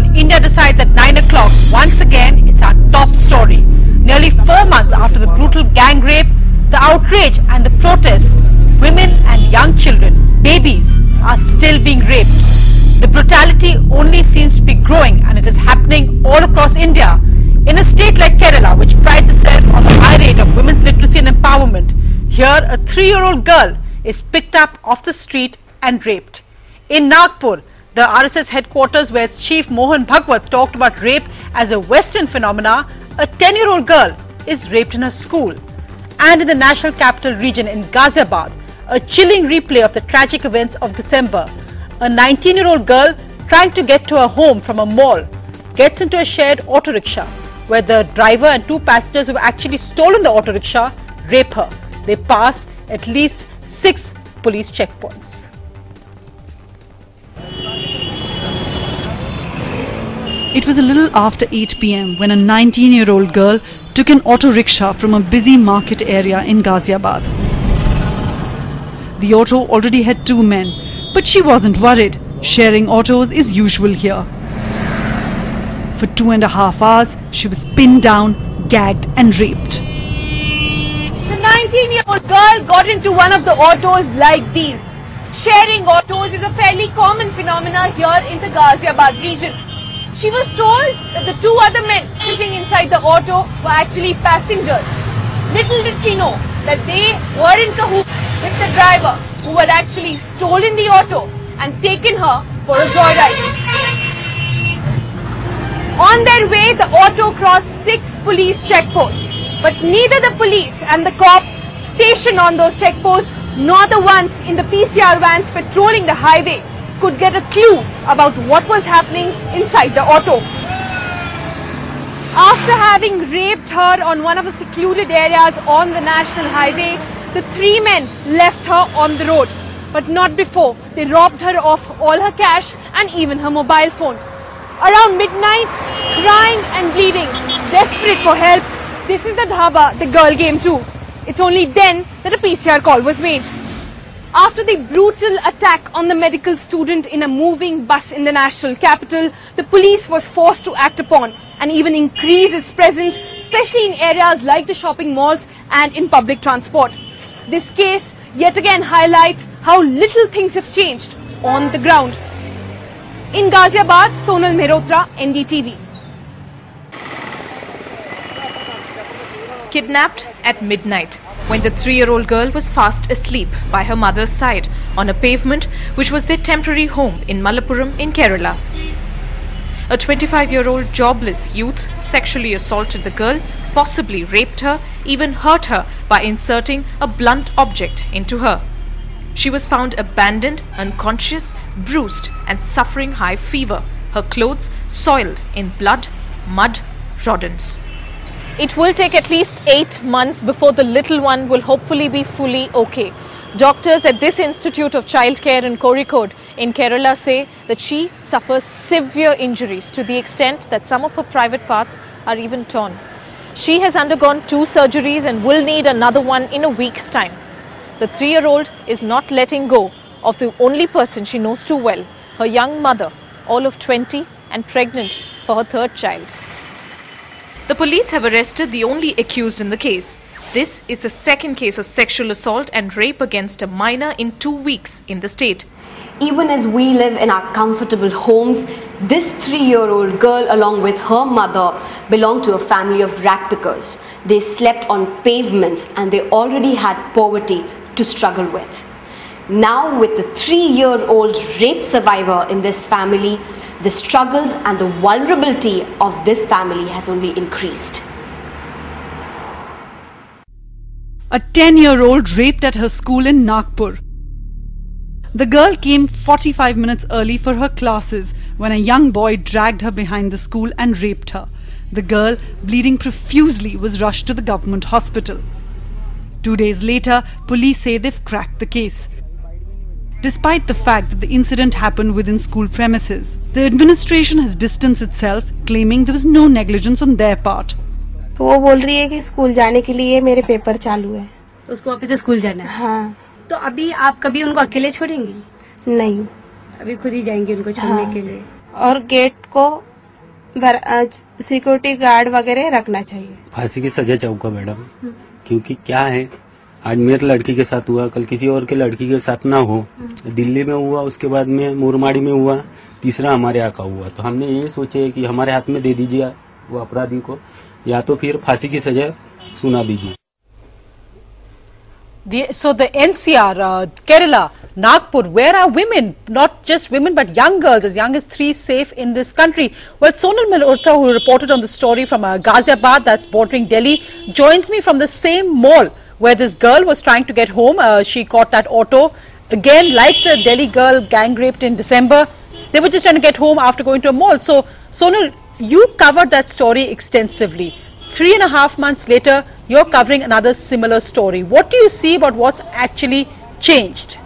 on India Decides at 9 o'clock. Once again, it's our top story. Nearly 4 months after the brutal gang rape, the outrage and the protests, women and young children, babies are still being raped. The brutality only seems to be growing, and it is happening all across India. In a state like Kerala, which prides itself on the high rate of women's literacy and empowerment, here a 3-year-old girl is picked up off the street and raped. In Nagpur, the RSS headquarters where its chief Mohan Bhagwat talked about rape as a Western phenomena, a 10-year-old girl is raped in her school. And in the national capital region in Ghaziabad, a chilling replay of the tragic events of December. A 19-year-old girl trying to get to her home from a mall gets into a shared auto rickshaw where the driver and 2 passengers who have actually stolen the auto rickshaw rape her. They passed at least 6 police checkpoints. It was a little after 8 p.m. when a 19-year-old girl took an auto rickshaw from a busy market area in Ghaziabad. The auto already had 2 men, but she wasn't worried. Sharing autos is usual here. For 2.5 hours, she was pinned down, gagged and raped. The 19-year-old girl got into one of the autos like these. Sharing autos is a fairly common phenomenon here in the Ghaziabad region. She was told that the 2 other men sitting inside the auto were actually passengers. Little did she know that they were in cahoots with the driver who had actually stolen the auto and taken her for a joyride. On their way, the auto crossed 6 police checkposts. But neither the police and the cops stationed on those checkposts nor the ones in the PCR vans patrolling the highway could get a clue about what was happening inside the auto. After having raped her on one of the secluded areas on the national highway, the 3 men left her on the road. But not before they robbed her of all her cash and even her mobile phone. Around midnight, crying and bleeding, desperate for help, this is the dhaba the girl came to. It's only then that a PCR call was made. After the brutal attack on the medical student in a moving bus in the national capital, the police was forced to act upon and even increase its presence, especially in areas like the shopping malls and in public transport. This case yet again highlights how little things have changed on the ground. In Ghaziabad, Sonal Mehrotra, NDTV. Kidnapped at midnight, when the 3-year-old girl was fast asleep by her mother's side on a pavement which was their temporary home in Malappuram in Kerala. A 25-year-old jobless youth sexually assaulted the girl, possibly raped her, even hurt her by inserting a blunt object into her. She was found abandoned, unconscious, bruised and suffering high fever, her clothes soiled in blood, mud, rodents. It will take at least 8 months before the little one will hopefully be fully okay. Doctors at this Institute of Child Care in Kozhikode in Kerala say that she suffers severe injuries to the extent that some of her private parts are even torn. She has undergone 2 surgeries and will need another one in a week's time. The 3-year-old is not letting go of the only person she knows too well, her young mother, all of 20 and pregnant for her 3rd child. The police have arrested the only accused in the case. This is the 2nd case of sexual assault and rape against a minor in 2 weeks in the state. Even as we live in our comfortable homes, this 3-year-old girl along with her mother belonged to a family of ragpickers. They slept on pavements and they already had poverty to struggle with. Now with the 3-year-old rape survivor in this family, the struggles and the vulnerability of this family has only increased. A 10-year-old raped at her school in Nagpur. The girl came 45 minutes early for her classes when a young boy dragged her behind the school and raped her. The girl, bleeding profusely, was rushed to the government hospital. 2 days later, police say they've cracked the case, despite the fact that the incident happened within school premises. The administration has distanced itself, claiming there was no negligence on their part. वो बोल रही है कि school जाने के लिए मेरे paper चालू है। उसको वापस स्कूल जाना है। हाँ। तो अभी आप कभी उनको अकेले छोड़ेंगी? नहीं। अभी खुद ही जाएंगी उनको छोड़ने के लिए। और गेट को सिक्योरिटी गार्ड वगैरह रखना चाहिए। फांसी की सजा चाहूंगा मैडम, क्योंकि क्या है, आज मेरे लड़की के साथ हुआ, कल किसी और के लड़की के साथ ना हो। दिल्ली में हुआ, उसके बाद में मोरमाड़ी में हुआ, तीसरा हमारे यहाँ का हुआ। तो हमने ये सोचे कि हमारे हाथ में दे दीजिए वो अपराधी को, या तो फिर फांसी की सजा सुना दीजिए। So the NCR, Kerala, Nagpur, where are women, not just women but young girls, as young as 3, safe in this country? Well, Sonal Mehrotra, who reported on the story from Ghaziabad, that's bordering Delhi, joins me from the same mall where this girl was trying to get home. She caught that auto. Again, like the Delhi girl gang raped in December, they were just trying to get home after going to a mall. So, Sonal, you covered that story extensively. 3.5 months later, you're covering another similar story. What do you see about what's actually changed?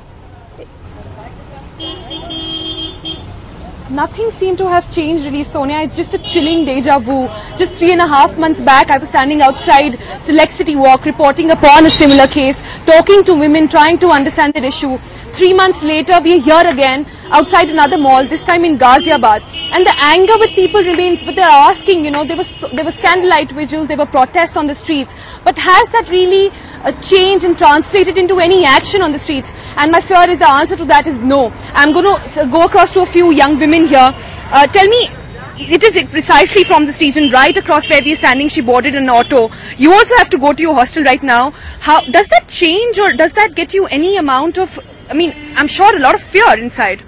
Nothing seemed to have changed really, Sonia. It's just a chilling deja vu. Just 3.5 months back, I was standing outside Select City Walk reporting upon a similar case, talking to women, trying to understand their issue. 3 months later, we are here again outside another mall, this time in Ghaziabad. And the anger with people remains, but they're asking, you know, there were candlelight vigils, there were protests on the streets. But has that really changed and translated into any action on the streets? And my fear is the answer to that is no. I'm going to go across to a few young women here. Tell me, it is precisely from this region, right across where we are standing. She boarded an auto. You also have to go to your hostel right now. How does that change, or does that get you any amount of, I mean, I'm sure a lot of fear inside?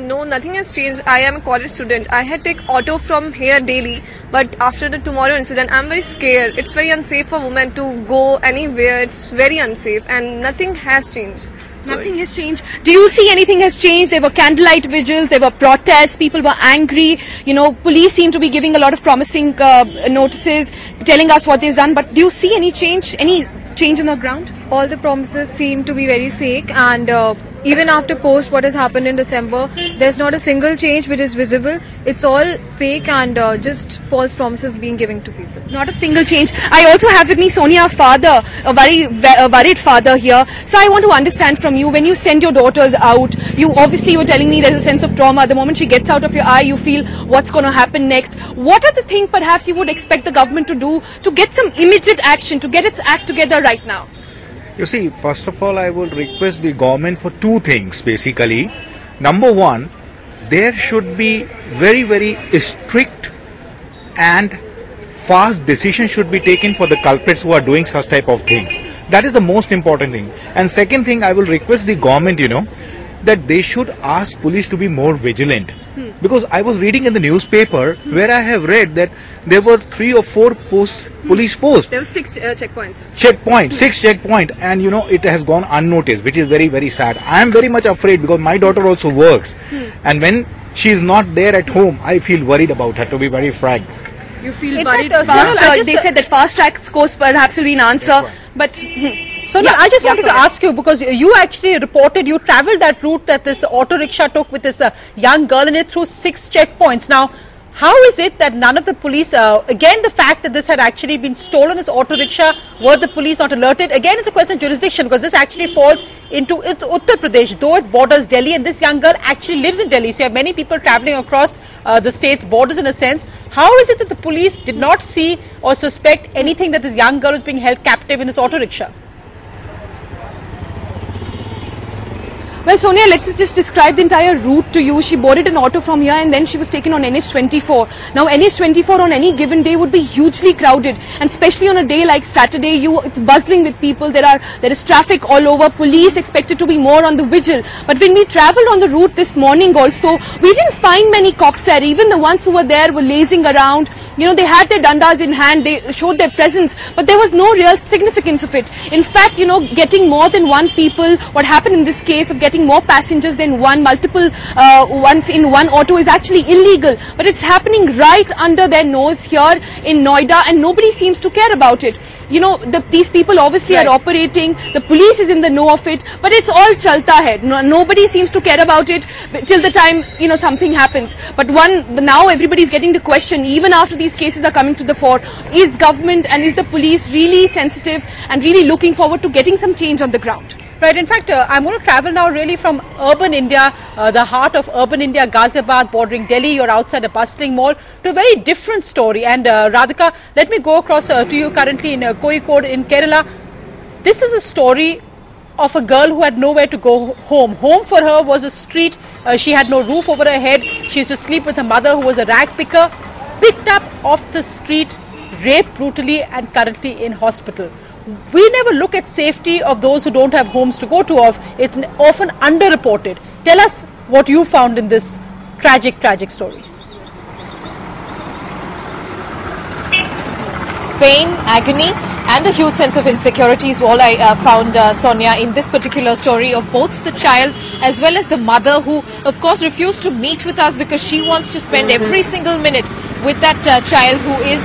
No, nothing has changed. I am a college student. I had take auto from here daily, but after the tomorrow incident, I'm very scared. It's very unsafe for women to go anywhere. It's very unsafe, and nothing has changed. Nothing has changed. Do you see anything has changed? There were candlelight vigils, there were protests, people were angry. You know, police seem to be giving a lot of promising notices, telling us what they've done. But do you see any change, on the ground? All the promises seem to be very fake, and even after post what has happened in December, there's not a single change which is visible. It's all fake and just false promises being given to people. Not a single change. I also have with me Sonia, father, a very worried father here. So I want to understand from you, when you send your daughters out, you obviously were telling me there's a sense of trauma. The moment she gets out of your eye, you feel what's going to happen next. What is the thing perhaps you would expect the government to do to get some immediate action, to get its act together right now? You see, first of all, I would request the government for two things, basically. Number one, there should be very, very strict and fast decisions should be taken for the culprits who are doing such type of things. That is the most important thing. And second thing, I will request the government, you know, that they should ask police to be more vigilant. Because I was reading in the newspaper where I have read that there were 3 or 4 police posts. There were 6 checkpoints. Six checkpoint, and you know it has gone unnoticed, which is very, very sad. I am very much afraid because my daughter also works, and when she is not there at home, I feel worried about her, to be very frank. You feel worried? They said that fast track course perhaps will be an answer, but. So yeah, I just wanted to ask you, because you actually reported you travelled that route that this auto rickshaw took with this young girl in it, through 6 checkpoints. Now, how is it that none of the police, again the fact that this had actually been stolen, this auto rickshaw, were the police not alerted? Again, it's a question of jurisdiction, because this actually falls into Uttar Pradesh, though it borders Delhi, and this young girl actually lives in Delhi. So you have many people travelling across the state's borders in a sense. How is it that the police did not see or suspect anything that this young girl was being held captive in this auto rickshaw? Well, Sonia, let's just describe the entire route to you. She boarded an auto from here, and then she was taken on NH24. Now, NH24 on any given day would be hugely crowded, and especially on a day like Saturday, it's bustling with people. There is traffic all over. Police expected to be more on the vigil. But when we travelled on the route this morning also, we didn't find many cops there. Even the ones who were there were lazing around. You know, they had their dandas in hand. They showed their presence, but there was no real significance of it. In fact, you know, getting more than one people, what happened in this case of getting more passengers than one, multiple ones in one auto is actually illegal, but it's happening right under their nose here in Noida, and nobody seems to care about it. You know, these people obviously are operating, the police is in the know of it, but it's all chalta hai. No, nobody seems to care about it till the time, you know, something happens. But now everybody's getting the question, even after these cases are coming to the fore, is government and is the police really sensitive and really looking forward to getting some change on the ground? Right, in fact, I'm going to travel now really from urban India, the heart of urban India, Ghaziabad, bordering Delhi, you're outside a bustling mall, to a very different story. And Radhika, let me go across to you currently in Kozhikode in Kerala. This is a story of a girl who had nowhere to go home. Home for her was a street. She had no roof over her head. She used to sleep with her mother, who was a rag picker, picked up off the street, raped brutally, and currently in hospital. We never look at safety of those who don't have homes to go to. It's often underreported. Tell us what you found in this tragic story. Pain, agony, and a huge sense of insecurity is all I found, Sonia, in this particular story of both the child as well as the mother, who of course refused to meet with us because she wants to spend every single minute with that child who is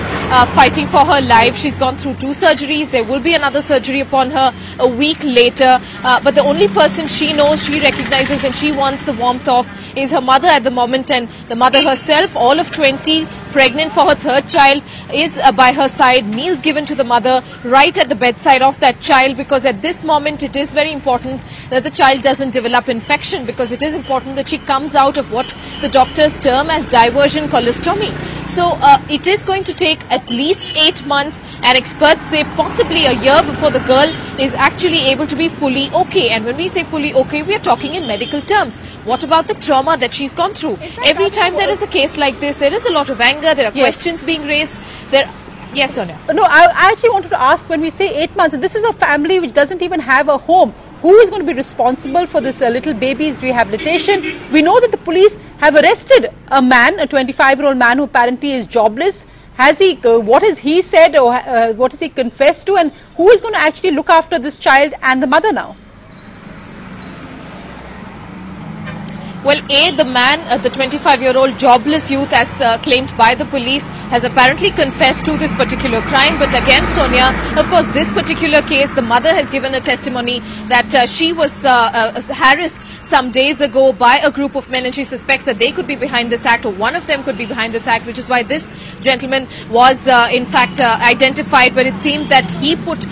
fighting for her life. She's gone through 2 surgeries. There will be another surgery upon her a week later. But the only person she knows, she recognizes, and she wants the warmth of is her mother at the moment. And the mother herself, all of 20, pregnant for her 3rd child, is by her side. Meals given to the mother right at the bedside of that child, because at this moment it is very important that the child doesn't develop infection, because it is important that she comes out of what the doctors term as diversion colostomy. So it is going to take at least 8 months, and experts say possibly a year, before the girl is actually able to be fully okay. And when we say fully okay, we are talking in medical terms. What about the trauma that she's gone through? Every time there is a case like this, there is a lot of anger, there are questions being raised. Yes, Sonia. No, I actually wanted to ask, when we say 8 months, and this is a family which doesn't even have a home, who is going to be responsible for this little baby's rehabilitation? We know that the police have arrested a man, a 25-year-old man, who apparently is jobless. Has he? What has he said, or what has he confessed to? And who is going to actually look after this child and the mother now? Well, A, the man, the 25-year-old jobless youth, as claimed by the police, has apparently confessed to this particular crime. But again, Sonia, of course, this particular case, the mother has given a testimony that she was harassed some days ago by a group of men, and she suspects that they could be behind this act, or one of them could be behind this act, which is why this gentleman was in fact identified. But it seemed that he put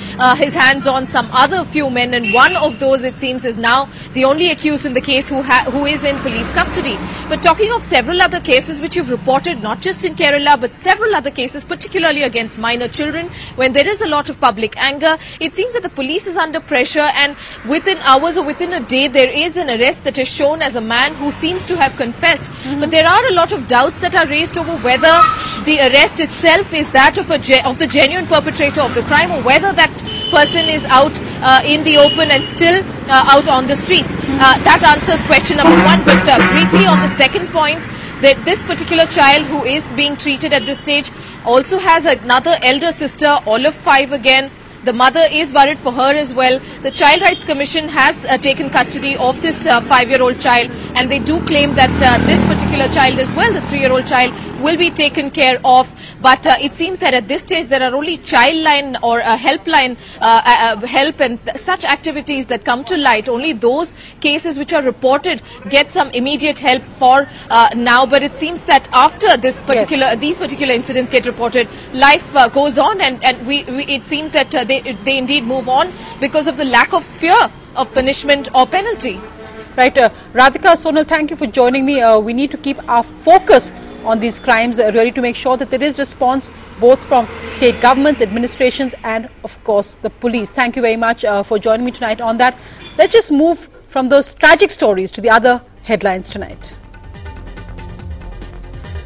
his hands on some other few men, and one of those, it seems, is now the only accused in the case who is in police custody. But talking of several other cases which you've reported, not just in Kerala, but several other cases, particularly against minor children, when there is a lot of public anger, it seems that the police is under pressure, and within hours or within a day, there is an arrest that is shown as a man who seems to have confessed. But there are a lot of doubts that are raised over whether the arrest itself is that of the genuine perpetrator of the crime, or whether that person is out in the open and still out on the streets. That answers question number 1. But briefly on the second point, that this particular child who is being treated at this stage also has another elder sister, all of 5 again. The mother is worried for her as well. The Child Rights Commission has taken custody of this 5-year-old child, and they do claim that this particular child as well, the 3-year-old child, will be taken care of. But it seems that at this stage there are only childline or helpline help and such activities that come to light. Only those cases which are reported get some immediate help for now. But it seems that after this particular these particular incidents get reported, life goes on, and we it seems that they indeed move on because of the lack of fear of punishment or penalty. Right, Radhika, Sonal, thank you for joining me. We need to keep our focus on these crimes, really, to make sure that there is response both from state governments, administrations, and of course the police. Thank you very much for joining me tonight on that. Let's just move from those tragic stories to the other headlines tonight.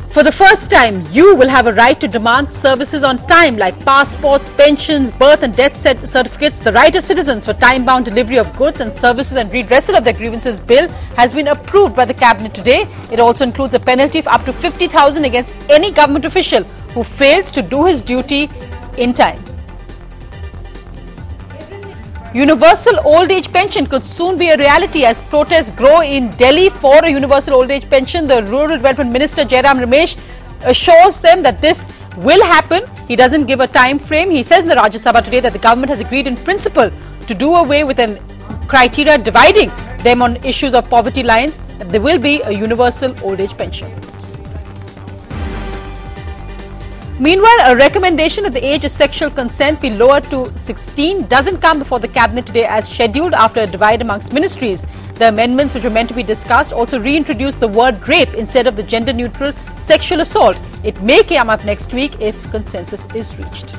For the first time, you will have a right to demand services on time, like passports, pensions, birth and death certificates. The right of citizens for time-bound delivery of goods and services and redressal of their grievances bill has been approved by the cabinet today. It also includes a penalty of up to 50,000 against any government official who fails to do his duty in time. Universal old age pension could soon be a reality as protests grow in Delhi for a universal old age pension. The Rural Development Minister Jairam Ramesh assures them that this will happen. He doesn't give a time frame. He says in the Rajya Sabha today that the government has agreed in principle to do away with a criteria dividing them on issues of poverty lines. That there will be a universal old age pension. Meanwhile, a recommendation that the age of sexual consent be lowered to 16 doesn't come before the cabinet today as scheduled after a divide amongst ministries. The amendments which were meant to be discussed also reintroduced the word rape instead of the gender-neutral sexual assault. It may come up next week if consensus is reached.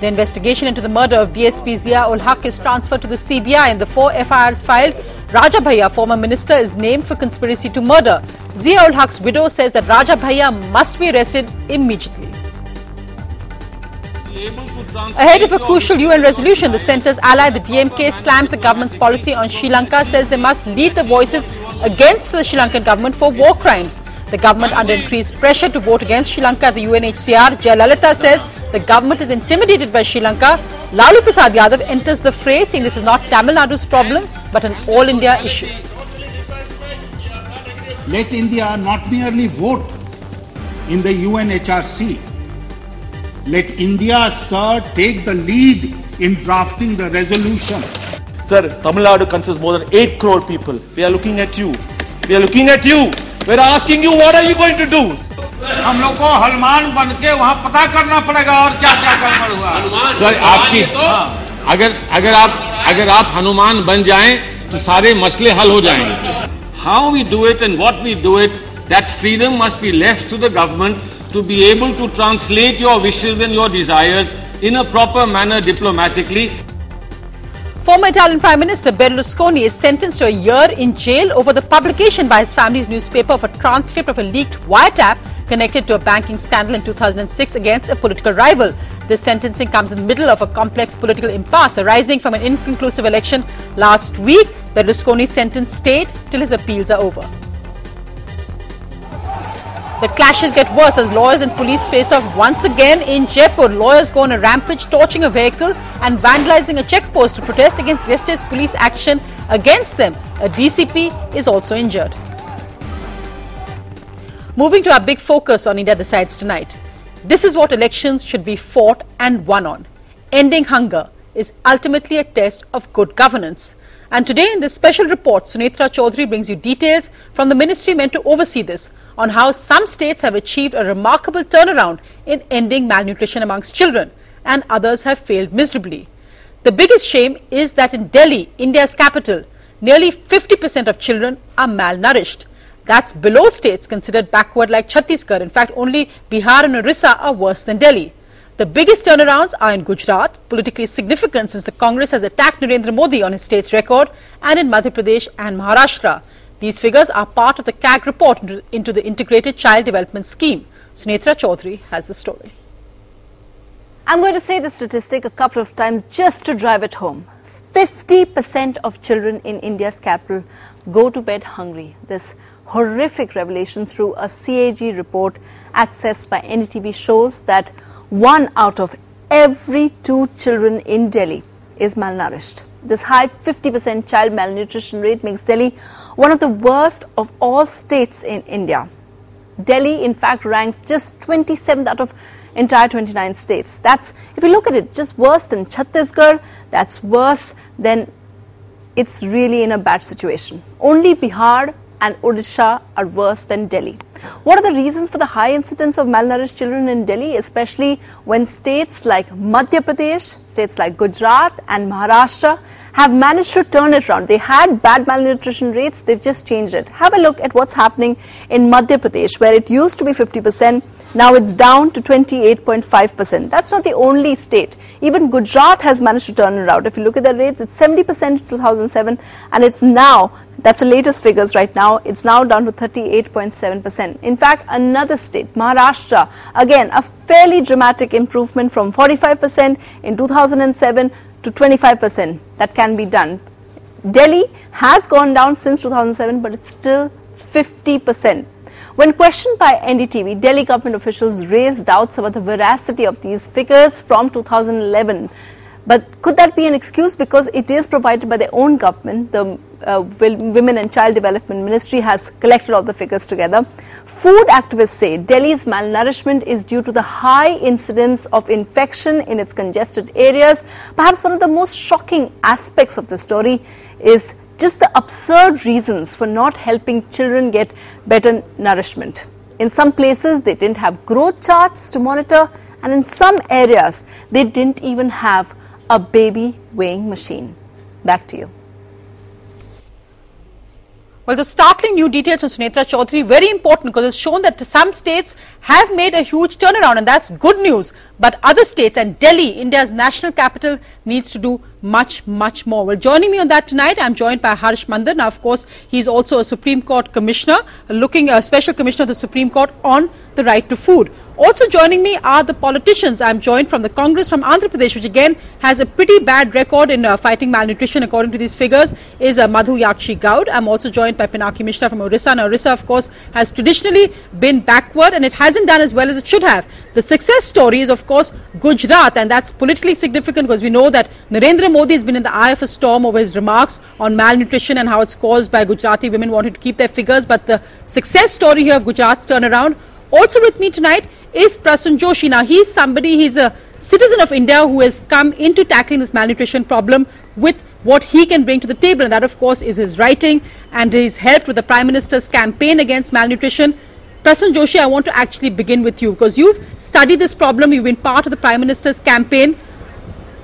The investigation into the murder of DSP Zia-ul Haq is transferred to the CBI and the 4 FIRs filed. Raja Bhaiya, former minister, is named for conspiracy to murder. Zia-ul Haq's widow says that Raja Bhaiya must be arrested immediately. Ahead of a crucial UN resolution, the centre's ally, the DMK, slams the government's policy on Sri Lanka, says they must lead the voices against the Sri Lankan government for war crimes. The government, under increased pressure to vote against Sri Lanka at the UNHCR, Jayalalitha says the government is intimidated by Sri Lanka. Lalu Prasad Yadav enters the fray, saying this is not Tamil Nadu's problem, but an all-India issue. Let India not merely vote in the UNHRC. Let India, sir, take the lead in drafting the resolution. Sir, Tamil Nadu consists more than 8 crore people. We are looking at you. We are looking at you. We are asking you, what are you going to do? Sir, आपकी अगर आप हनुमान बन जाएं तो सारे मसले हल हो जाएंगे. How we do it and what we do it, that freedom must be left to the government to be able to translate your wishes and your desires in a proper manner diplomatically. Former Italian Prime Minister Berlusconi is sentenced to a year in jail over the publication by his family's newspaper of a transcript of a leaked wiretap connected to a banking scandal in 2006 against a political rival. This sentencing comes in the middle of a complex political impasse arising from an inconclusive election last week. Berlusconi's sentence stayed till his appeals are over. The clashes get worse as lawyers and police face off once again in Jaipur. Lawyers go on a rampage, torching a vehicle and vandalizing a checkpost to protest against yesterday's police action against them. A DCP is also injured. Moving to our big focus on India Decides tonight. This is what elections should be fought and won on. Ending hunger is ultimately a test of good governance. And today in this special report, Sunetra Chaudhary brings you details from the ministry meant to oversee this on how some states have achieved a remarkable turnaround in ending malnutrition amongst children and others have failed miserably. The biggest shame is that in Delhi, India's capital, nearly 50% of children are malnourished. That's below states considered backward like Chhattisgarh. In fact, only Bihar and Odisha are worse than Delhi. The biggest turnarounds are in Gujarat, politically significant since the Congress has attacked Narendra Modi on his state's record, and in Madhya Pradesh and Maharashtra. These figures are part of the CAG report into the Integrated Child Development Scheme. Sunetra Chaudhary has the story. I'm going to say the statistic a couple of times just to drive it home. 50% of children in India's capital go to bed hungry. This horrific revelation through a CAG report accessed by NDTV shows that 1 out of every 2 children in Delhi is malnourished. This high 50% child malnutrition rate makes Delhi one of the worst of all states in India. Delhi, in fact, ranks just 27th out of entire 29 states. That's, if you look at it, just worse than Chhattisgarh. That's worse than, it's really in a bad situation. Only Bihar and Odisha are worse than Delhi. What are the reasons for the high incidence of malnourished children in Delhi, especially when states like Madhya Pradesh, states like Gujarat and Maharashtra have managed to turn it around? They had bad malnutrition rates, they've just changed it. Have a look at what's happening in Madhya Pradesh, where it used to be 50%, now it's down to 28.5%. That's not the only state. Even Gujarat has managed to turn it around. If you look at their rates, it's 70% in 2007 and it's now, that's the latest figures right now, it's now down to 38.7%. In fact, another state, Maharashtra, again a fairly dramatic improvement from 45% in 2007 to 25%. That can be done. Delhi has gone down since 2007, but it's still 50%. When questioned by NDTV, Delhi government officials raised doubts about the veracity of these figures from 2011. But could that be an excuse? Because it is provided by their own government. The Women and Child Development Ministry has collected all the figures together. Food activists say Delhi's malnourishment is due to the high incidence of infection in its congested areas. Perhaps one of the most shocking aspects of the story is just the absurd reasons for not helping children get better nourishment. In some places, they didn't have growth charts to monitor, and in some areas, they didn't even have a baby weighing machine. Back to you. Well, the startling new details from Sunetra Chaudhary, very important, because it's shown that some states have made a huge turnaround, and that's good news. But other states, and Delhi, India's national capital, needs to do much, much more. Well, joining me on that tonight, I'm joined by Harsh Mander. Now, of course, he's also a Supreme Court commissioner, special commissioner of the Supreme Court on the right to food. Also joining me are the politicians. I'm joined from the Congress from Andhra Pradesh, which again has a pretty bad record in fighting malnutrition. According to these figures, is Madhu Yaskhi Goud. I'm also joined by Pinaki Mishra from Odisha. Now, Odisha, of course, has traditionally been backward, and it hasn't done as well as it should have. The success story is, of course, Gujarat, and that's politically significant because we know that Narendra Modi has been in the eye of a storm over his remarks on malnutrition and how it's caused by Gujarati women wanting to keep their figures. But the success story here of Gujarat's turnaround. Also with me tonight is Prasoon Joshi. Now, he's a citizen of India who has come into tackling this malnutrition problem with what he can bring to the table. And that, of course, is his writing, and he's helped with the Prime Minister's campaign against malnutrition. Prasoon Joshi, I want to actually begin with you because you've studied this problem. You've been part of the Prime Minister's campaign.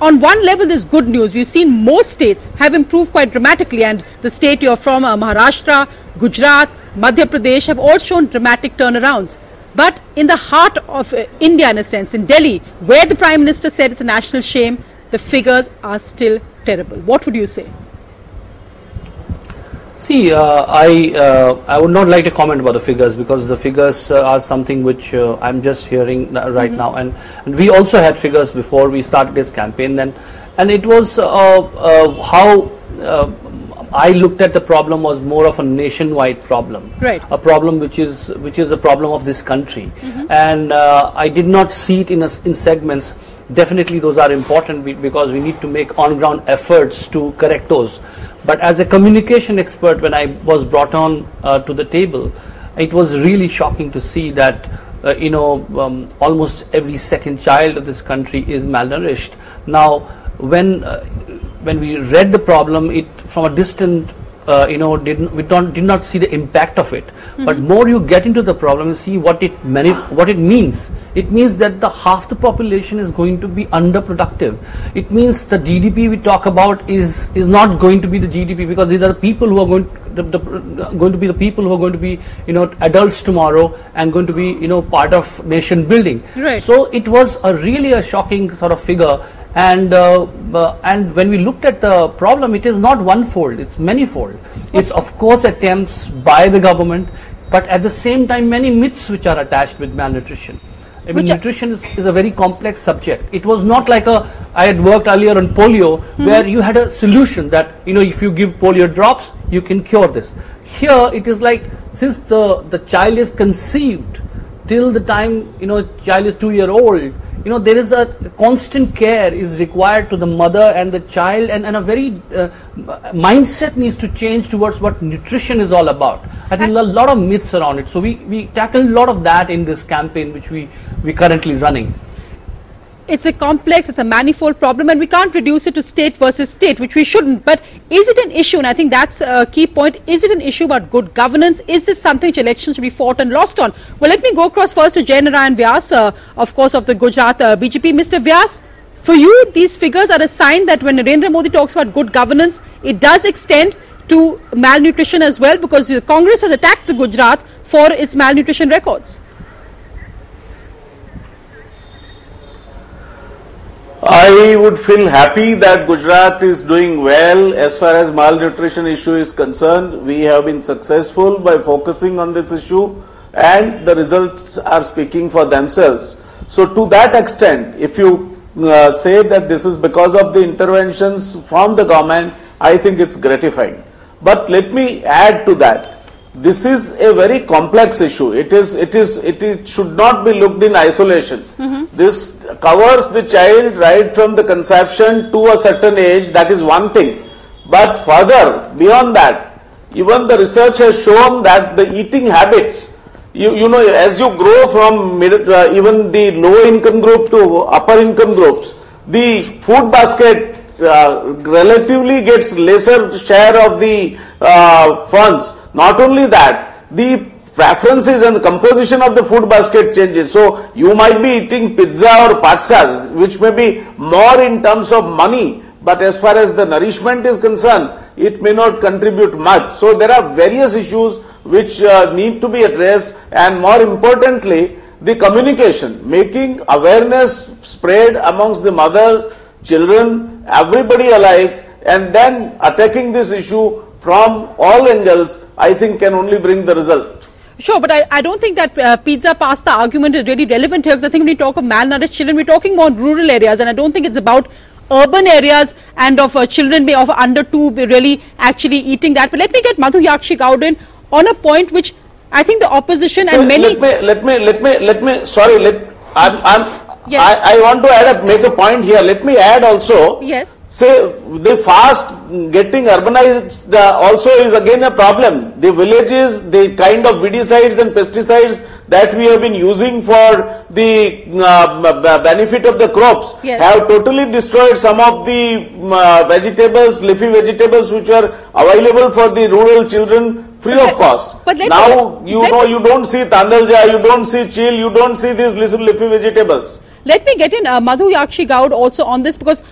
On one level, there's good news. We've seen most states have improved quite dramatically, and the state you're from, Maharashtra, Gujarat, Madhya Pradesh, have all shown dramatic turnarounds. But in the heart of India, in a sense, in Delhi, where the Prime Minister said it's a national shame, the figures are still terrible. What would you say? See, I would not like to comment about the figures because the figures are something which I'm just hearing right now. And we also had figures before we started this campaign. And it was how... I looked at the problem was more of a nationwide problem, right. A problem which is the problem of this country, and I did not see it in segments. Definitely, those are important because we need to make on-ground efforts to correct those. But as a communication expert, when I was brought on to the table, it was really shocking to see that almost every second child of this country is malnourished. Now, when we read the problem, it from a distant, we did not see the impact of it. But more you get into the problem, you see what it means. It means that the half the population is going to be underproductive. It means the GDP we talk about is not going to be the GDP because these are the people who are going to be adults tomorrow and going to be part of nation building. Right. So it was really a shocking sort of figure. And when we looked at the problem, it is not one-fold, it's many-fold. It's, of course, attempts by the government, but at the same time, many myths which are attached with malnutrition. I mean, nutrition is a very complex subject. It was not like I had worked earlier on polio, where you had a solution that, if you give polio drops, you can cure this. Here, it is like, since the child is conceived, till the time, child is 2-year-old, there is a constant care is required to the mother and the child, and a very mindset needs to change towards what nutrition is all about. I think a lot of myths around it. So we tackle a lot of that in this campaign which we currently running. It's a complex, it's a manifold problem, and we can't reduce it to state versus state, which we shouldn't. But is it an issue? And I think that's a key point. Is it an issue about good governance? Is this something which elections should be fought and lost on? Well, let me go across first to Jai Narayan Vyas, of course, of the Gujarat BJP. Mr. Vyas, for you, these figures are a sign that when Narendra Modi talks about good governance, it does extend to malnutrition as well, because the Congress has attacked the Gujarat for its malnutrition records. I would feel happy that Gujarat is doing well as far as malnutrition issue is concerned. We have been successful by focusing on this issue, and the results are speaking for themselves. So to that extent, if you say that this is because of the interventions from the government, I think it's gratifying. But let me add to that. This is a very complex issue. It should not be looked in isolation. This covers the child right from the conception to a certain age, that is one thing. But further, beyond that, even the research has shown that the eating habits, as you grow from even the low income group to upper income groups, the food basket relatively gets lesser share of the funds. Not only that, the preferences and the composition of the food basket changes. So you might be eating pizza or patsas, which may be more in terms of money, but as far as the nourishment is concerned, it may not contribute much. So there are various issues which need to be addressed, and more importantly, the communication, making awareness spread amongst the mothers, children, everybody alike, and then attacking this issue from all angles, I think can only bring the result. Sure, but I don't think that pizza, pasta argument is really relevant here, because I think when we talk of malnourished children, we're talking more rural areas, and I don't think it's about urban areas and of children of under 2 really actually eating that. But let me get Madhu Yaskhi Goud in on a point which I think the opposition so and many... I want to add up, make a point here. Let me add also. Yes. Say the fast getting urbanized also is again a problem. The villages, the kind of weedicides and pesticides that we have been using for the benefit of the crops, yes, have totally destroyed some of the vegetables, leafy vegetables which were available for the rural children free of cost. But now you don't see tandalja, you don't see chil, you don't see these little leafy vegetables. Let me get in Madhu Yaskhi Goud also on this, because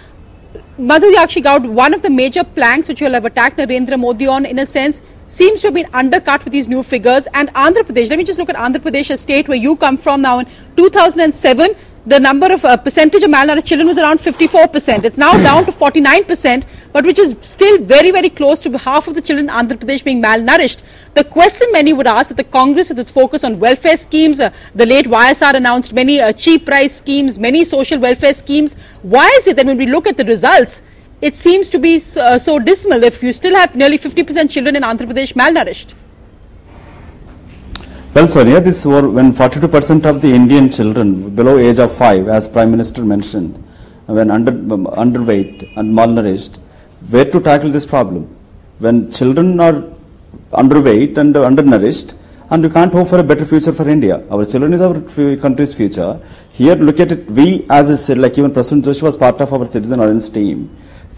Madhu Yaskhi Goud, one of the major planks which you will have attacked Narendra Modi on, in a sense, seems to have been undercut with these new figures. And Andhra Pradesh, let me just look at Andhra Pradesh, a state where you come from now. In 2007, the number of percentage of malnourished children was around 54%. It's now down to 49%, but which is still very, very close to half of the children in Andhra Pradesh being malnourished. The question many would ask, that the Congress, with its focus on welfare schemes, the late YSR announced many cheap price schemes, many social welfare schemes. Why is it that when we look at the results, it seems to be so dismal if you still have nearly 50% children in Andhra Pradesh malnourished? Well, Sonia, this were when 42% of the Indian children below age of 5, as Prime Minister mentioned, when underweight and malnourished, where to tackle this problem? When children are underweight and undernourished, and you can't hope for a better future for India. Our children is our country's future. Here, look at it, we as I said, like even Prasoon Joshi was part of our Citizen Alliance team.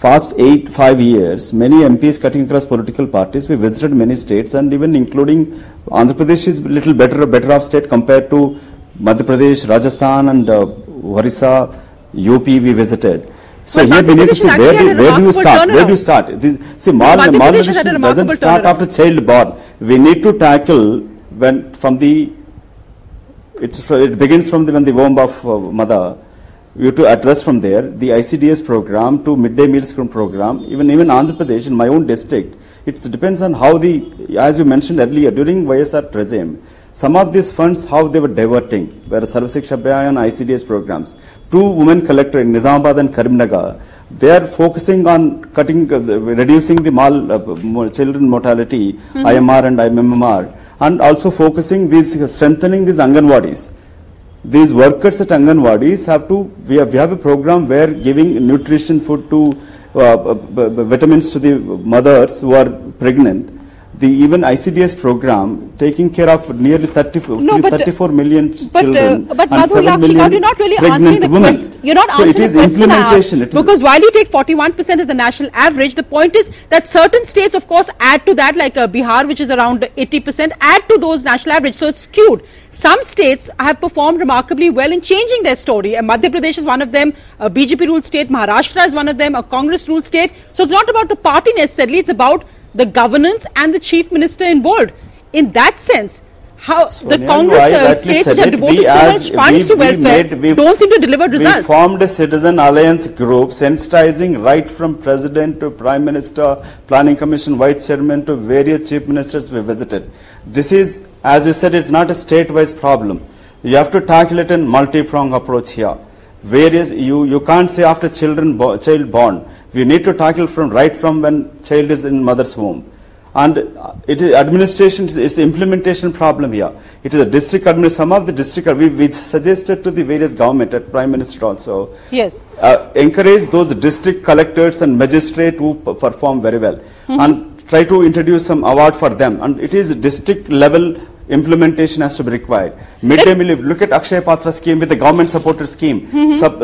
Past 8-5 years, many MPs cutting across political parties, we visited many states, and even including Andhra Pradesh is little better off state compared to Madhya Pradesh, Rajasthan and Orissa, UP we visited. So well, here we need to see where do you start? Where do you start? This, see, malnutrition doesn't start after childbirth. We need to tackle when from the, it begins from the, when the womb of mother. You to address from there the ICDS program to midday meals program, even Andhra Pradesh in my own district. It depends on how the, as you mentioned earlier, during YSR regime, some of these funds how they were diverting, where Sarva Shiksha Abhiyan and ICDS programs. 2 women collector in Nizamabad and Karimnagar, they are focusing on cutting, reducing the children mortality, IMR and IMMR, and also focusing these, strengthening these Anganwadis. These workers at Anganwadis have to, we have a program where giving nutrition food to, vitamins to the mothers who are pregnant. The even ICDS program taking care of nearly 34 million children. But Madhu Yaskhi Goud, you're not really answering the question. You're not answering the question I asked. Because while you take 41% as the national average, the point is that certain states, of course, add to that, like Bihar, which is around 80%, add to those national average. So it's skewed. Some states have performed remarkably well in changing their story. Madhya Pradesh is one of them, a BJP-ruled state. Maharashtra is one of them, a Congress-ruled state. So it's not about the party necessarily, it's about the governance and the chief minister involved. In that sense, how Sonia, the Congress states that have devoted so much funds to welfare don't seem to deliver results. We formed a citizen alliance group, sensitizing right from president to prime minister, planning commission, vice chairman to various chief ministers we visited. This is, as you said, it's not a state-wise problem. You have to tackle it in multi-pronged approach here. Various, you can't say after child born. We need to tackle from right from when child is in mother's womb. And it is administration, it's implementation problem here. It is a district administration, some of the district, we suggested to the various government, at Prime Minister also. Yes. Encourage those district collectors and magistrate who perform very well. And try to introduce some award for them. And it is district level implementation has to be required. Midday meal, look at Akshaya Patra scheme with the government supported scheme,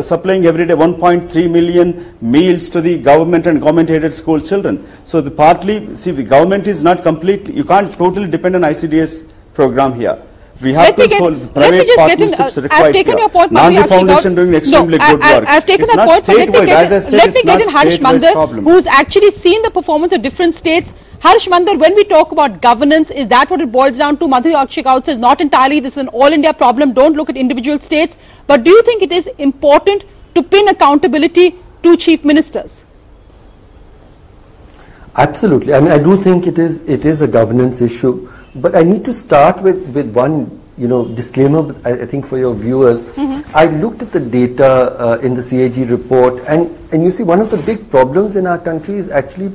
supplying every day 1.3 million meals to the government and government aided school children. So the partly, see, the government is not complete, you can't totally depend on ICDS program here. We have to solve private partnerships required here. Nandi Foundation doing extremely good work. I've taken a point from it. Let me get in Harsh Mander, who's actually seen the performance of different states. Harsh Mander, when we talk about governance, is that what it boils down to? Madhu Yaskhi Goud says not entirely. This is an all-India problem. Don't look at individual states. But do you think it is important to pin accountability to chief ministers? Absolutely. I mean, I do think it is a governance issue. But I need to start with one, you know, disclaimer, I think, for your viewers. Mm-hmm. I looked at the data in the CAG report, and you see one of the big problems in our country is actually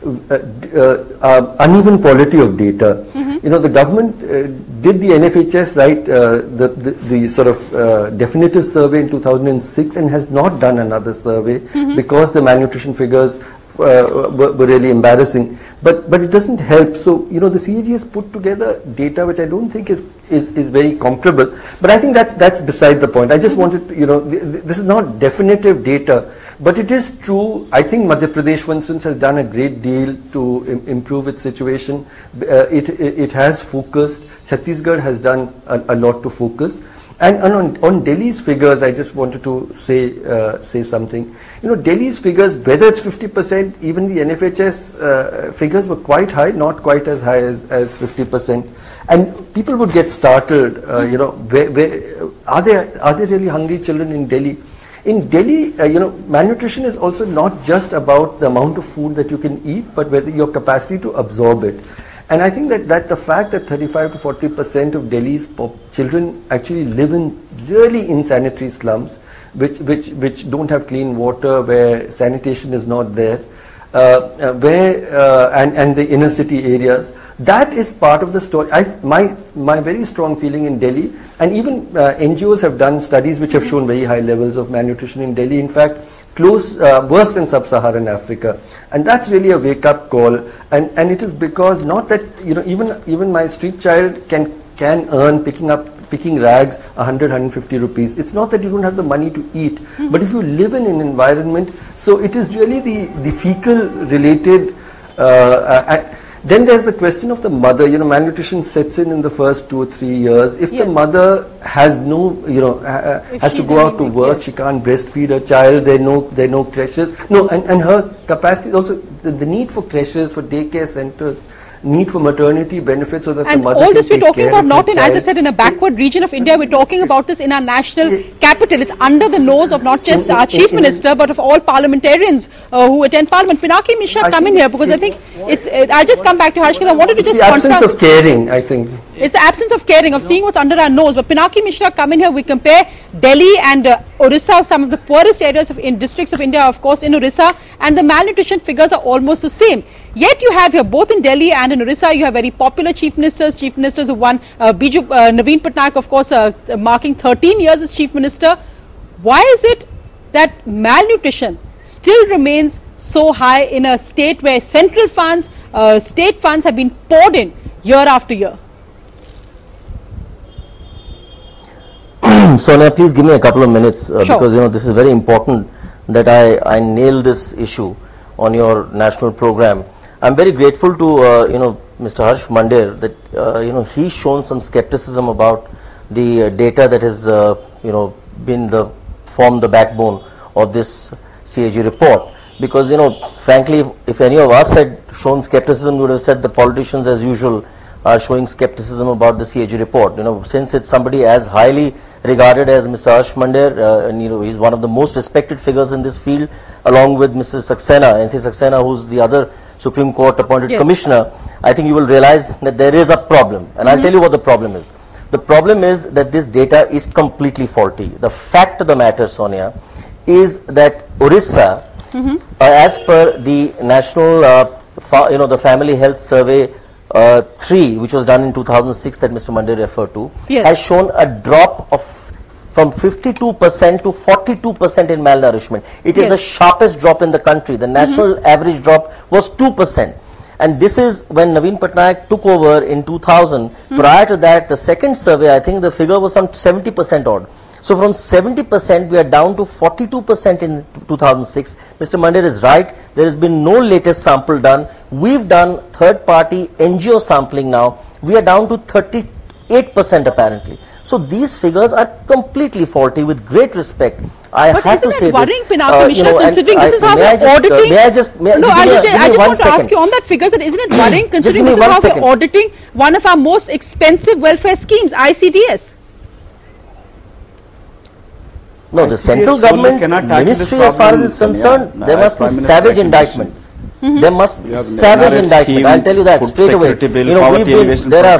uneven quality of data. Mm-hmm. You know, the government did the NFHS, right, the sort of definitive survey in 2006 and has not done another survey mm-hmm. because the malnutrition figures were really embarrassing, but it doesn't help. So you know, the CAG has put together data which I don't think is very comparable. But I think that's beside the point. I just wanted to, you know, this is not definitive data, but it is true. I think Madhya Pradesh, for instance, has done a great deal to improve its situation. It has focused. Chhattisgarh has done a lot to focus. And on Delhi's figures, I just wanted to say something. You know, Delhi's figures, whether it's 50%, even the NFHS figures were quite high, not quite as high as 50%. And people would get startled, you know, where are there really hungry children in Delhi? In Delhi, you know, malnutrition is also not just about the amount of food that you can eat, but whether your capacity to absorb it. And I think that the fact that 35 to 40% of Delhi's children actually live in really insanitary slums, which don't have clean water, where sanitation is not there, and the inner city areas, that is part of the story. My very strong feeling in Delhi, and even NGOs have done studies which have shown very high levels of malnutrition in Delhi. In fact, worse than sub-Saharan Africa, and that's really a wake-up call. And it is because not that, you know, even my street child can earn picking rags 100, 150 rupees. It's not that you don't have the money to eat, mm-hmm. but if you live in an environment, so it is really the fecal-related. Then there's the question of the mother. You know, malnutrition sets in the first 2 or 3 years. If yes. the mother has no, you know, has to go out to work, yes. she can't breastfeed her child. There are no creches. No, and her capacity also the need for creches, for daycare centers, need for maternity benefits, so that and the mother. And all this we're talking about not in, as I said, in a backward region of India. We're talking about this in our national capital. It's under the nose of not just our chief minister, but of all parliamentarians who attend parliament. Pinaki Mishra, come in here because I think it's. I'll just come back to Harsh because I wanted to just contrast. The absence of caring, I think. It's the absence of caring, of seeing what's under our nose. But Pinaki Mishra, come in here. We compare Delhi and Odisha, some of the poorest areas in districts of India, of course, in Odisha, and the malnutrition figures are almost the same. Yet you have here, both in Delhi and in Odisha, you have very popular chief ministers who won. Naveen Patnaik, of course, marking 13 years as chief minister. Why is it that malnutrition still remains so high in a state where central funds, state funds have been poured in year after year? Sonia, please give me a couple of minutes sure. because you know this is very important that I nail this issue on your national program. I'm very grateful to you know, Mr. Harsh Mander, that you know, he's shown some skepticism about the data that has you know, been formed the backbone of this CAG report. Because you know, frankly, if any of us had shown skepticism, we would have said the politicians, as usual, are showing skepticism about the CAG report. You know, since it's somebody as highly regarded as Mr. Harsh Mander, and you know, he's one of the most respected figures in this field, along with Mr. Saxena, NC Saxena, who's the other Supreme Court appointed yes. commissioner. I think you will realize that there is a problem, and mm-hmm. I'll tell you what the problem is. The problem is that this data is completely faulty. The fact of the matter, Sonia, is that Odisha, mm-hmm. As per the national, you know, the Family Health Survey 3, which was done in 2006 that Mr. Mander referred to, yes. has shown a drop of from 52% to 42% in malnourishment. It yes. is the sharpest drop in the country. The national mm-hmm. average drop was 2%. And this is when Naveen Patnaik took over in 2000. Mm-hmm. Prior to that, the second survey, I think the figure was some 70% odd. So from 70% we are down to 42% in 2006. Mr. Mander is right, there has been no latest sample done. We've done third party NGO sampling now. We are down to 38% apparently. So these figures are completely faulty. With great respect, I just want to ask you on that figure, that isn't it worrying considering this is how we're auditing one of our most expensive welfare schemes, ICDS? No, the central government, ministry as far as is concerned, there must be savage indictment. There must be savage indictment. I'll tell you that straight away. You know, there are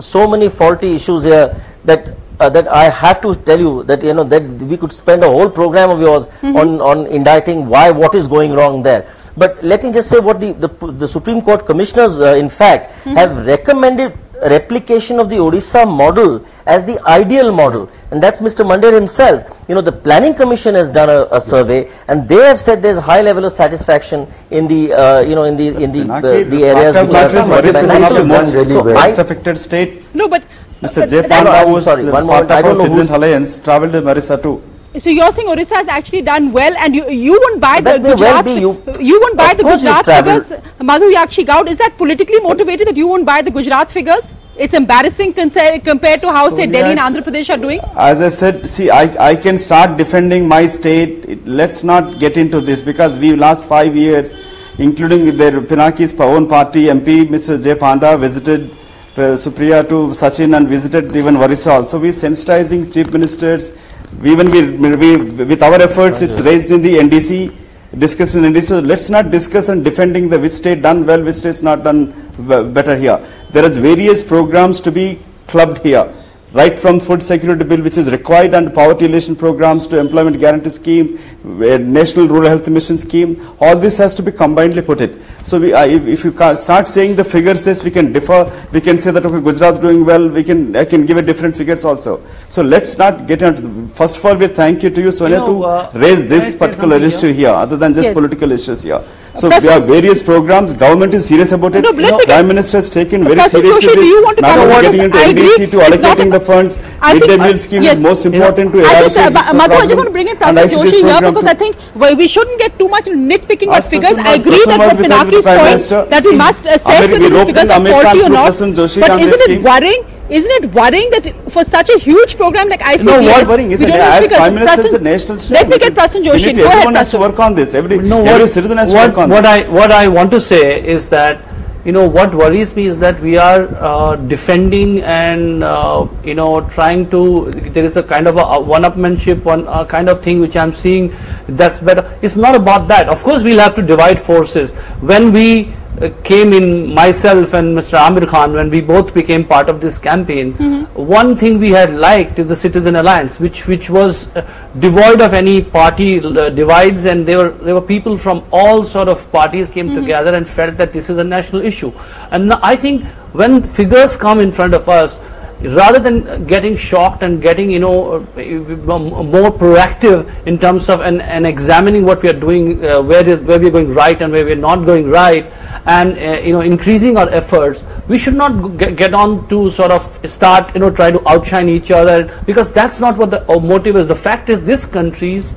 so many faulty issues here that I have to tell you that we could spend a whole program of yours on indicting what is going wrong there. But let me just say what the Supreme Court commissioners, in fact, have recommended replication of the Odisha model as the ideal model, and that's Mr. Mander himself. You know, the Planning Commission has done a survey, and they have said there's high level of satisfaction in the the areas which are most affected state. No, but Mr. J. Panda was part of Citizens Alliance, travelled to Maharashtra too. So you're saying Odisha has actually done well, and you won't buy the Gujarat figures, Madhu Yaskhi Goud. Is that politically motivated that you won't buy the Gujarat figures? It's embarrassing compared to how, say, Delhi and Andhra Pradesh are doing. As I said, see, I can start defending my state. Let's not get into this, because we last 5 years, including their Pinaki's own party MP, Mr. J. Panda, visited Supriya to Sachin and visited even Varisal. So we're sensitizing chief ministers. Even with our efforts, it's raised in the NDC, discussed in NDC. So let's not discuss and defending the which state done well, which state's not done better here. There is various programs to be clubbed here, right from food security bill, which is required, and poverty elimination programs to employment guarantee scheme, national rural health mission scheme. All this has to be combinedly put it. So if you start saying the figure says, we can differ. We can say that okay, Gujarat doing well. I can give a different figures also. So let's not get into the, first of all, we thank you to you, Sonia, to raise this particular issue here, other than just political issues here. So there are various programs. Government is serious about it. Prime Minister has taken very seriously. Do you want to come on this? I agree. To allocating the funds, midday meal scheme is most important to eradicate. Madhu, I just want to bring in Prasoon Joshi here, because I think we shouldn't get too much nitpicking of figures. I agree that what Pinaki's point, that we must assess whether the figures are faulty or not. But isn't it worrying? Isn't it worrying that for such a huge program like ICDS, let me get Prasoon Joshi. Go ahead, Prasoon. Everyone has to work on this. Every citizen has to work on this. What I want to say is that, you know, what worries me is that we are defending and, you know, trying to, there is a kind of a one-upmanship, kind of thing which I'm seeing that's better. It's not about that. Of course, we'll have to divide forces. When we came in, myself and Mr. Amir Khan, when we both became part of this campaign, one thing we had liked is the Citizen Alliance, which was devoid of any party divides, and there were people from all sort of parties came together and felt that this is a national issue. And I think when figures come in front of us, rather than getting shocked and getting, you know, more proactive in terms of and examining what we are doing, where we are going right and where we are not going right, and you know, increasing our efforts, we should not get on to sort of start, you know, try to outshine each other, because that's not what the motive is. The fact is, this country's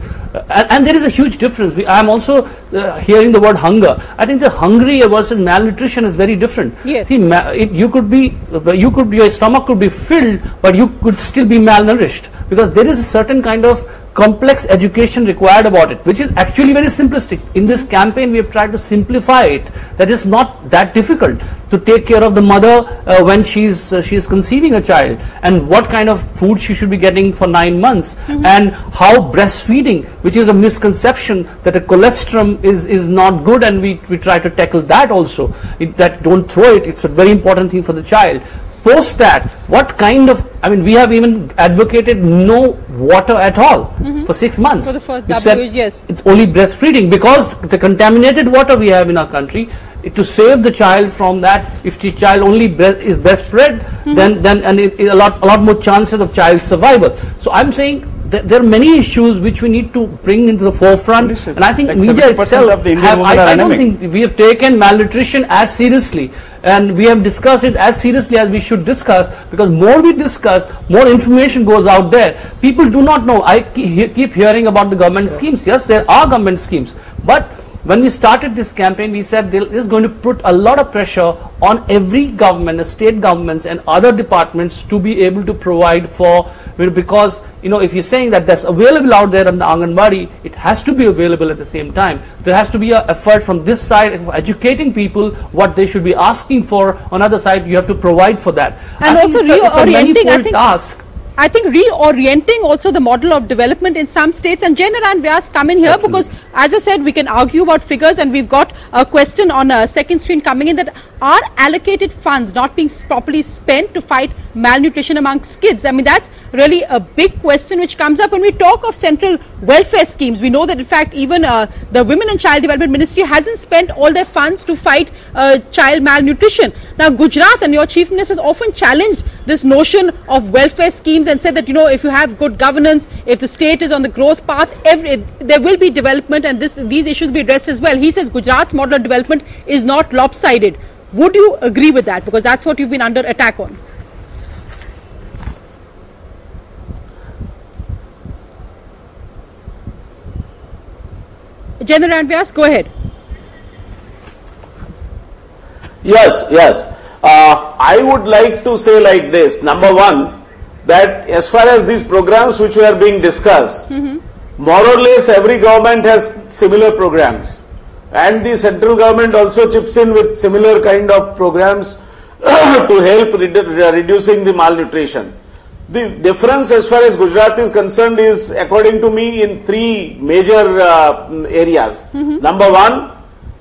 and there is a huge difference. I am also hearing the word hunger. I think the hungry versus malnutrition is very different. Yes. See, your stomach could be filled, but you could still be malnourished, because there is a certain kind of complex education required about it, which is actually very simplistic. In this campaign, we have tried to simplify it. That is not that difficult to take care of the mother when she is conceiving a child, and what kind of food she should be getting for 9 months, and how breastfeeding, which is a misconception that a colostrum is not good, and we try to tackle that also. That don't throw it. It's a very important thing for the child. Post that, what kind of, I mean, we have even advocated no water at all for 6 months. For the first it's only breastfeeding, because the contaminated water we have in our country, to save the child from that. If the child only is breastfed, then a lot more chances of child survival. So I'm saying there are many issues which we need to bring into the forefront, and I think media itself, I don't think we have taken malnutrition as seriously. and we have discussed it as seriously as we should discuss, because more we discuss, more information goes out there. People do not know. I keep hearing about the government schemes. Yes, there are government schemes, but when we started this campaign, we said there is going to put a lot of pressure on every government, state governments and other departments to be able to provide for, because you know, if you're saying that that's available out there on the Anganwadi, it has to be available at the same time. There has to be an effort from this side of educating people what they should be asking for. On other side, you have to provide for that. And I also reorienting, I think, task. I think reorienting also the model of development in some states, and Jai Narayan Vyas come in here. Absolutely. Because as I said, we can argue about figures, and we've got a question on a second screen coming in that are allocated funds not being properly spent to fight malnutrition amongst kids. I mean, that's really a big question which comes up when we talk of central welfare schemes. We know that in fact even the Women and Child Development Ministry hasn't spent all their funds to fight child malnutrition. Now Gujarat and your Chief Minister has often challenged this notion of welfare schemes and said that, you know, if you have good governance, if the state is on the growth path, there will be development, and these issues will be addressed as well. He says Gujarat's model of development is not lopsided. Would you agree with that? Because that's what you've been under attack on. Jai Narayan Vyas, go ahead. Yes. I would like to say like this. Number one, that as far as these programs which were being discussed, more or less every government has similar programs. And the central government also chips in with similar kind of programs to help reducing the malnutrition. The difference as far as Gujarat is concerned is, according to me, in three major areas. Number one,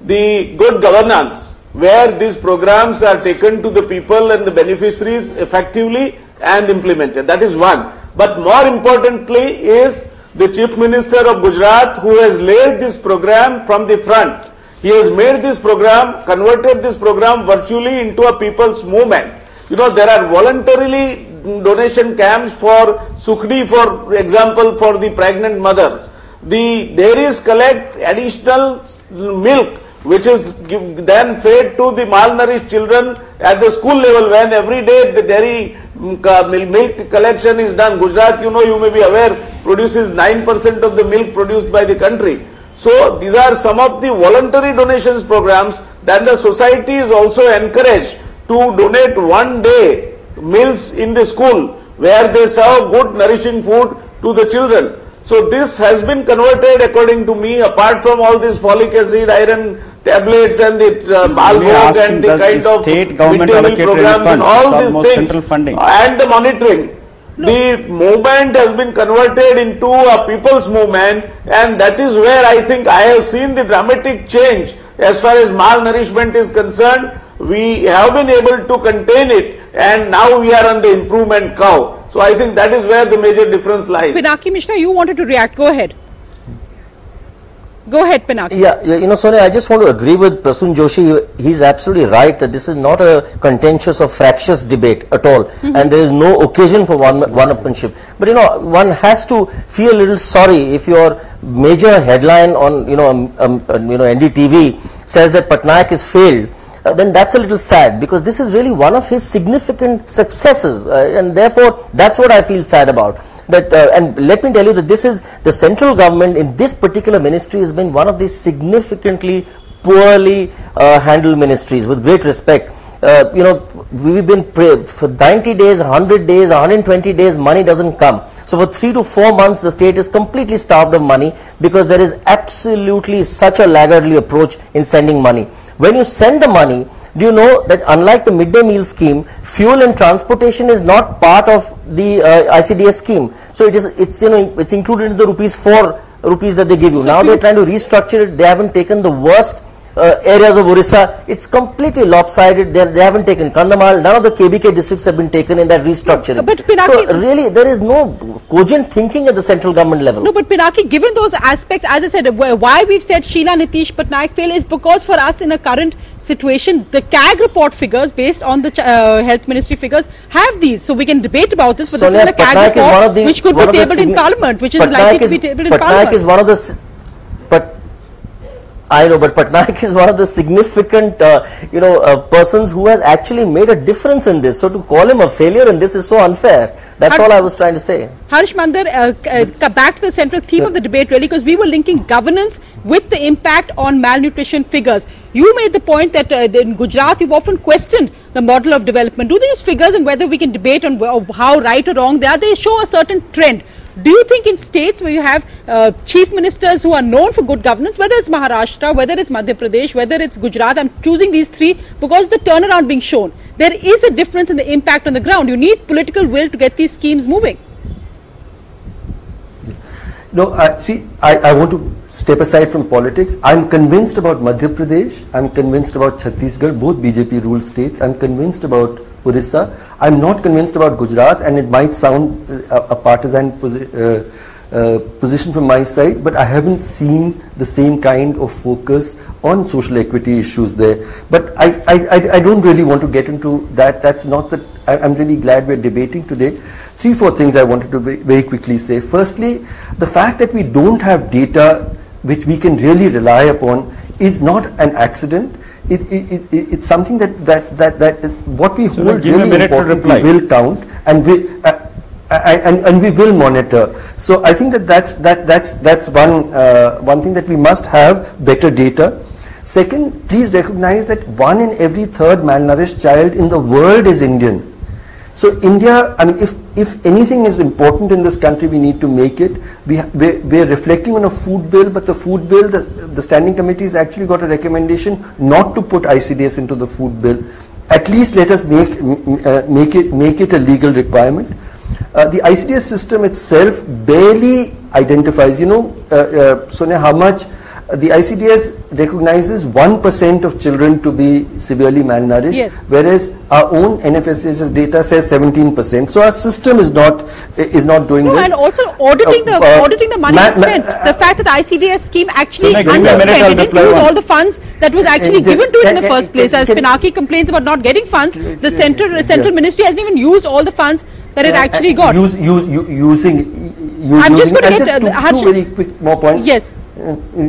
the good governance, where these programs are taken to the people and the beneficiaries effectively and implemented. That is one. But more importantly is the Chief Minister of Gujarat, who has led this program from the front. He has made this program, converted this program virtually into a people's movement. You know, there are voluntarily donation camps for Sukhni, for example, for the pregnant mothers. The dairies collect additional milk, which is then fed to the malnourished children at the school level, when every day the dairy milk collection is done. Gujarat, you know, you may be aware, produces 9% of the milk produced by the country. So these are some of the voluntary donations programs. Then the society is also encouraged to donate one day meals in the school, where they serve good nourishing food to the children. So this has been converted, according to me, apart from all this folic acid, iron tablets and the bulbs and the kind of state government allocated programs funds, and all these things, central funding. And the monitoring. No. The movement has been converted into a people's movement, and that is where I think I have seen the dramatic change as far as malnourishment is concerned. We have been able to contain it, and now we are on the improvement curve. So I think that is where the major difference lies. Pinaki Mishra, you wanted to react. Go ahead. Go ahead, Pinaki. Yeah, you know, Sonia, I just want to agree with Prasoon Joshi. He's absolutely right that this is not a contentious or fractious debate at all. And there is no occasion for one-upmanship. But, you know, one has to feel a little sorry if your major headline on, NDTV says that Patnaik has failed. Then that's a little sad, because this is really one of his significant successes, and therefore that's what I feel sad about. That and let me tell you that this is the central government in this particular ministry has been one of the significantly poorly handled ministries, with great respect. You know, we've been for 90 days, 100 days, 120 days, money doesn't come. So for 3 to 4 months, the state is completely starved of money, because there is absolutely such a laggardly approach in sending money. When you send the money, do you know that unlike the midday meal scheme, fuel and transportation is not part of the ICDS scheme. So it's included in the ₹4 that they give you. So now they're trying to restructure it. They haven't taken the worst areas of Odisha. It's completely lopsided. They haven't taken Kandamal. None of the KBK districts have been taken in that restructuring. No, but Pinaki, so really there is no cogent thinking at the central government level. No, but Pinaki, given those aspects, as I said, why we've said Sheila Nitish Patnaik fail is because for us in a current situation, the CAG report figures based on the health ministry figures have these. So we can debate about this, but so this is a CAG report which could be tabled in parliament, which is likely to be tabled in parliament. Patnaik is one of the... I know, but Patnaik is one of the significant, persons who has actually made a difference in this. So to call him a failure in this is so unfair. That's all I was trying to say. Harsh Mander, back to the central theme of the debate really, because we were linking governance with the impact on malnutrition figures. You made the point that in Gujarat you've often questioned the model of development. Do these figures, and whether we can debate on how right or wrong they are, they show a certain trend? Do you think in states where you have chief ministers who are known for good governance, whether it's Maharashtra, whether it's Madhya Pradesh, whether it's Gujarat, I'm choosing these three because the turnaround being shown, there is a difference in the impact on the ground. You need political will to get these schemes moving. No, I want to step aside from politics. I'm convinced about Madhya Pradesh. I'm convinced about Chhattisgarh, both BJP ruled states. I'm convinced about Odisha. I'm not convinced about Gujarat, and it might sound a partisan position from my side, but I haven't seen the same kind of focus on social equity issues there. But I don't really want to get into that. That's not that. I'm really glad we're debating today. Three, four things I wanted to very quickly say. Firstly, the fact that we don't have data which we can really rely upon is not an accident. It's something that what we hold really important, we will count, and we will monitor. So I think that's one thing, that we must have better data. Second, please recognize that 1 in every 3rd malnourished child in the world is Indian. So India, I mean, if anything is important in this country, we need to make it. We're reflecting on a food bill, but the food bill, the standing committee has actually got a recommendation not to put ICDS into the food bill. At least let us make it a legal requirement. The ICDS system itself barely identifies, Sonia, how much the ICDS recognizes 1% of children to be severely malnourished, yes, whereas our own NFHS data says 17%. So our system is not doing this. And also auditing the money spent. The fact that the ICDS scheme actually underspent, it didn't use all the funds that was actually given to it in the first place. As Pinaki complains about not getting funds, the central ministry hasn't even used all the funds that it actually got. I'm just going to get two very quick more points. Yes.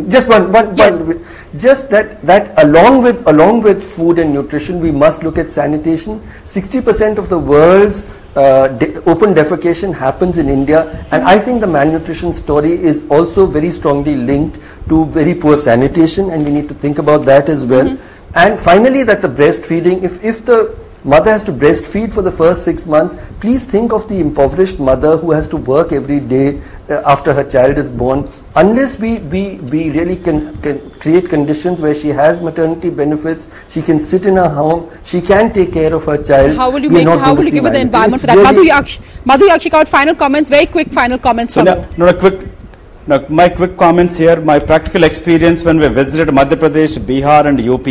Just one, yes, one. Just that along with food and nutrition, we must look at sanitation. 60% of the world's open defecation happens in India, and I think the malnutrition story is also very strongly linked to very poor sanitation, and we need to think about that as well. Mm-hmm. And finally, that the breastfeeding, if the mother has to breastfeed for the first 6 months, please think of the impoverished mother who has to work every day after her child is born. Unless we really can create conditions where she has maternity benefits, she can sit in her home, she can take care of her child. So how will you give her the environment for that? Really, Madhu Yaskhi Goud, final comments, very quick final comments. So my quick comments here, my practical experience when we visited Madhya Pradesh, Bihar and UP.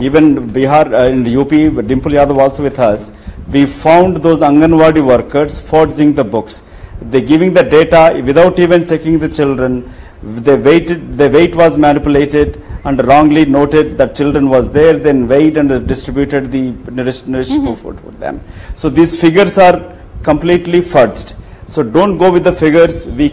Even Bihar and UP, Dimple Yadav also with us, we found those Anganwadi workers forging the books. They're giving the data without even checking the children. The weight was manipulated and wrongly noted that children was there, then weighed and distributed the nourishable food for them. So these figures are completely fudged. So don't go with the figures. We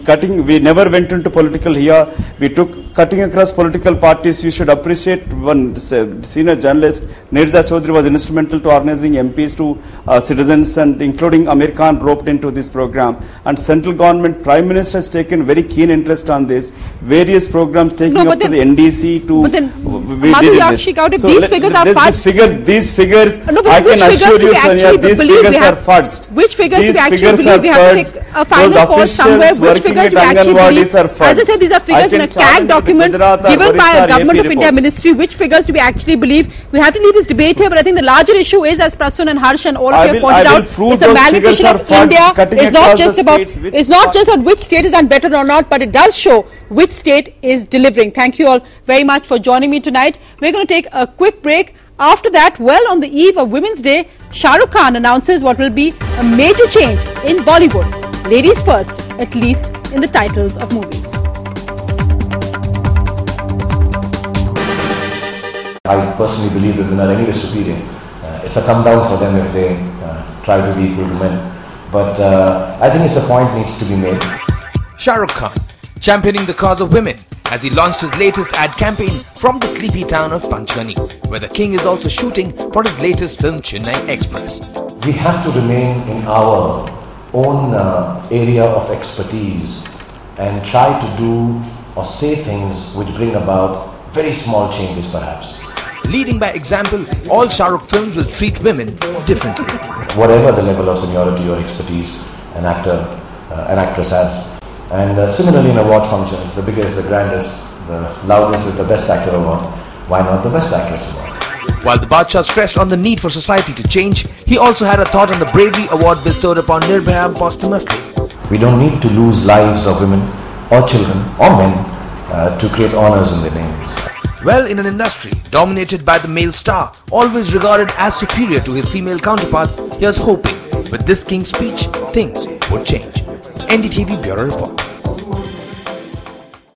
never went into political here. We took cutting across political parties. You should appreciate one senior journalist, Nirja Chaudhary, was instrumental to organizing MPs to citizens, and including Amir Khan roped into this program. And central government, Prime Minister has taken very keen interest on this. Various programs taking up to the NDC to. But then, Madhu Yaskhi Goud, if these figures are fudged. These figures, I can assure you, Sonia, these figures are fudged. Which figures do you actually believe we have to take? A final call somewhere, which figures we actually believe, as I said, these are figures in a CAG document given by a Government of India ministry, which figures do we actually believe. We have to leave this debate here, but I think the larger issue is, as Prasoon and Harsh and all of you have pointed out, it's a malnutrition of India. It's not just about which state has done better or not, but it does show which state is delivering. Thank you all very much for joining me tonight. We're going to take a quick break. After that, well, on the eve of Women's Day, Shah Rukh Khan announces what will be a major change in Bollywood. Ladies first, at least in the titles of movies. I personally believe that women are anyway superior. It's a come down for them if they try to be equal to men. But I think it's a point needs to be made. Shah Rukh Khan championing the cause of women as he launched his latest ad campaign from the sleepy town of Panchani, where the king is also shooting for his latest film Chennai Express. We have to remain in our own area of expertise and try to do or say things which bring about very small changes perhaps. Leading by example, all Shah Rukh films will treat women differently. Whatever the level of seniority or expertise an actor, an actress has. And similarly in award functions, the biggest, the grandest, the loudest is the best actor award. Why not the best actress award? While the Badshah stressed on the need for society to change, he also had a thought on the bravery award bestowed upon Nirbhaya posthumously. We don't need to lose lives of women or children or men to create honours in their names. Well, in an industry dominated by the male star, always regarded as superior to his female counterparts, he was hoping with this king's speech, things would change. NDTV Bureau Report.